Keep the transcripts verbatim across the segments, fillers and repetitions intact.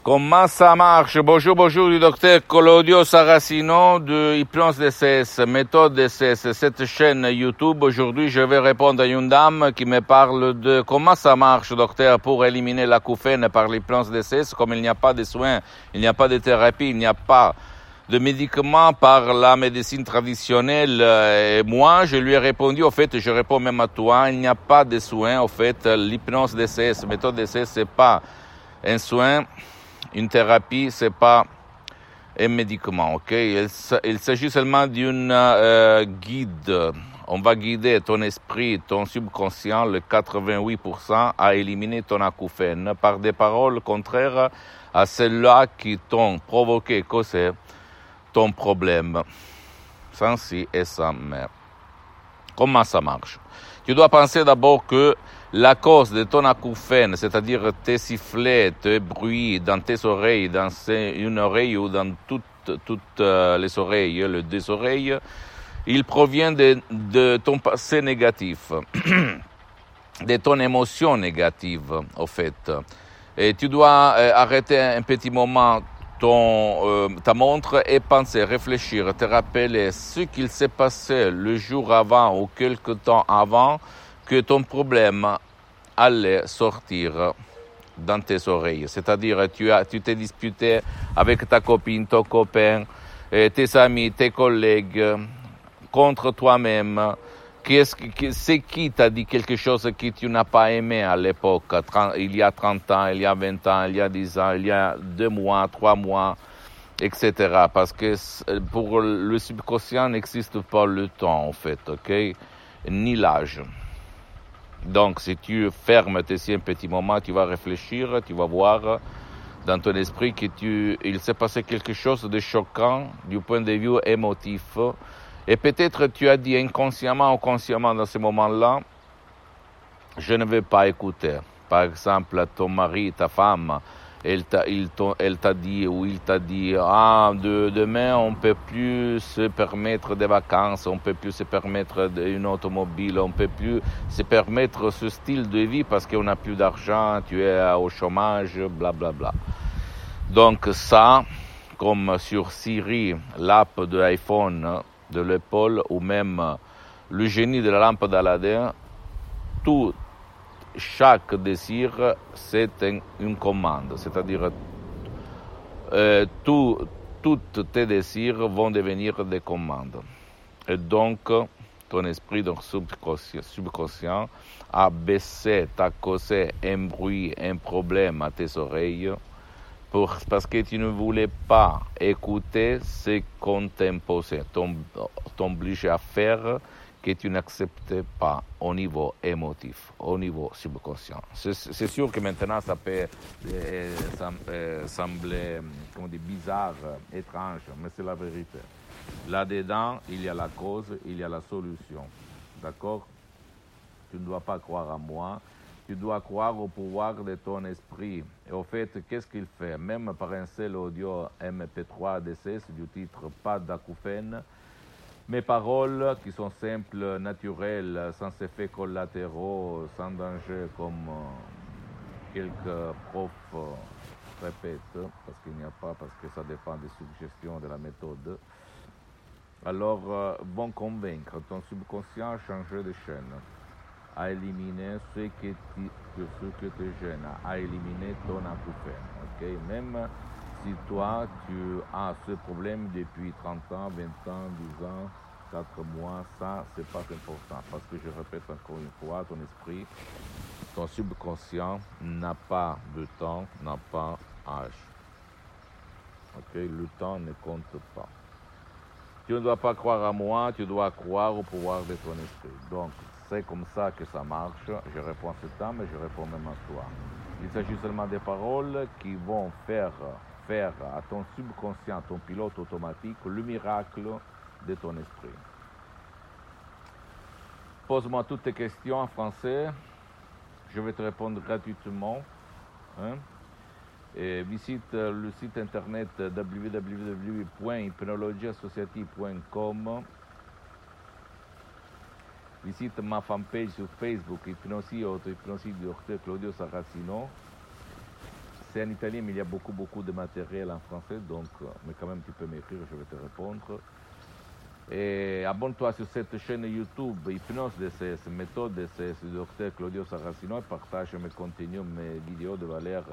Con Massa Marche, bonjour, bonjour du docteur Claudio Saracino de HYPNOSE D C S, Méthode D C S, cette chaîne YouTube. Aujourd'hui, je vais répondre à une dame qui me parle de comment ça marche, docteur, pour éliminer l'acouphène par l'hypnose D C S, comme il n'y a pas de soins, il n'y a pas de thérapie, il n'y a pas de médicaments par la médecine traditionnelle. Et moi, je lui ai répondu, au fait, je réponds même à toi, il n'y a pas de soins, au fait, l'hypnose D C S, Méthode D C S, c'est pas un soin. Une thérapie, c'est pas un médicament, ok? Il, il s'agit seulement d'une euh, guide. On va guider ton esprit, ton subconscient, le quatre-vingt-huit pour cent, à éliminer ton acouphène par des paroles contraires à celles-là qui t'ont provoqué, causé ton problème. Sans si et sans mais. Comment ça marche? Tu dois penser d'abord que la cause de ton acouphène, c'est-à-dire tes sifflets, tes bruits dans tes oreilles, dans une oreille ou dans toutes, toutes les oreilles, les deux oreilles, il provient de, de ton passé négatif, de ton émotion négative, au fait. Et tu dois arrêter un petit moment ton, euh, ta montre et penser, réfléchir, te rappeler ce qu'il s'est passé le jour avant ou quelque temps avant que ton problème allait sortir dans tes oreilles. C'est-à-dire, tu as, tu t'es disputé avec ta copine, ton copain, tes amis, tes collègues, contre toi-même. Qu'est-ce, c'est qui t'a dit quelque chose que tu n'as pas aimé à l'époque, il y a trente ans, il y a vingt ans, il y a dix ans, il y a deux mois, trois mois, et cetera. Parce que pour le subconscient, n'existe pas le temps, en fait, ok, ni l'âge. Donc, si tu fermes tes yeux un petit moment, tu vas réfléchir, tu vas voir dans ton esprit que tu, il s'est passé quelque chose de choquant du point de vue émotif. Et peut-être tu as dit inconsciemment ou consciemment dans ce moment-là, je ne vais pas écouter. Par exemple, ton mari, ta femme, elle t'a, il t'a, elle t'a dit ou il t'a dit, ah, de, demain on ne peut plus se permettre des vacances, on ne peut plus se permettre une automobile, on ne peut plus se permettre ce style de vie parce qu'on n'a plus d'argent, tu es au chômage, blablabla. Bla, bla. Donc ça, comme sur Siri, l'app de iPhone, de l'épaule ou même le génie de la lampe d'Aladin, tout, chaque désir, c'est un, une commande, c'est-à-dire euh, tout, toutes tes désirs vont devenir des commandes. Et donc, ton esprit, donc subconscient, subconscient a baissé, t'a causé un bruit, un problème à tes oreilles, Pour, parce que tu ne voulais pas écouter ce qu'on t'imposait, t'om, t'obligeait à faire, que tu n'acceptais pas au niveau émotif, au niveau subconscient. C'est, c'est sûr que maintenant ça peut euh, euh, sembler comment dire, bizarre, étrange, mais c'est la vérité. Là-dedans, il y a la cause, il y a la solution. D'accord? Tu ne dois pas croire à moi. Tu dois croire au pouvoir de ton esprit. Et au fait, qu'est-ce qu'il fait? Même par un seul audio M P trois D C S du titre « Pas d'acouphène », mes paroles qui sont simples, naturelles, sans effets collatéraux, sans danger, comme quelques profs répètent, parce qu'il n'y a pas, parce que ça dépend des suggestions de la méthode, alors vont convaincre ton subconscient à changer de chaîne, à éliminer ce qui te, te gêne, à éliminer ton acouphène. Ok? Même si toi, tu as ce problème depuis trente ans, vingt ans, dix ans, quatre mois, ça, c'est pas important. Parce que je répète encore une fois, ton esprit, ton subconscient n'a pas de temps, n'a pas d'âge. Ok? Le temps ne compte pas. Tu ne dois pas croire à moi, tu dois croire au pouvoir de ton esprit. Donc, c'est comme ça que ça marche, je réponds à cet homme et je réponds même à toi. Il s'agit seulement des paroles qui vont faire, faire à ton subconscient, ton pilote automatique, le miracle de ton esprit. Pose-moi toutes tes questions en français, je vais te répondre gratuitement. Hein? Et visite le site internet w w w point hypnologie associative point com. Visite ma fanpage su Facebook, Hypnosie auto Hypnosie du docteur Claudio Saracino. C'est en italien, mais il y a beaucoup, beaucoup de matériel en français, donc, mais quand même, tu peux m'écrire, je vais te répondre. Et abonne-toi sur cette chaîne YouTube, Hypnose D C S, Méthode D C S du docteur Claudio Saracino, et partage mes contenus, mes vidéos de valeur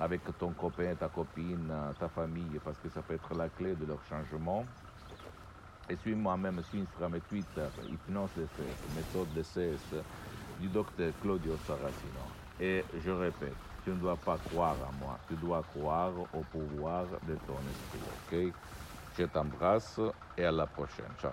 avec ton copain, ta copine, ta famille, parce que ça peut être la clé de leur changement. Et suis-moi même sur Instagram et Twitter, Hypnose D C S, Méthode D C S du docteur Claudio Saracino. Et je répète, tu ne dois pas croire à moi, tu dois croire au pouvoir de ton esprit, ok? Je t'embrasse et à la prochaine, ciao.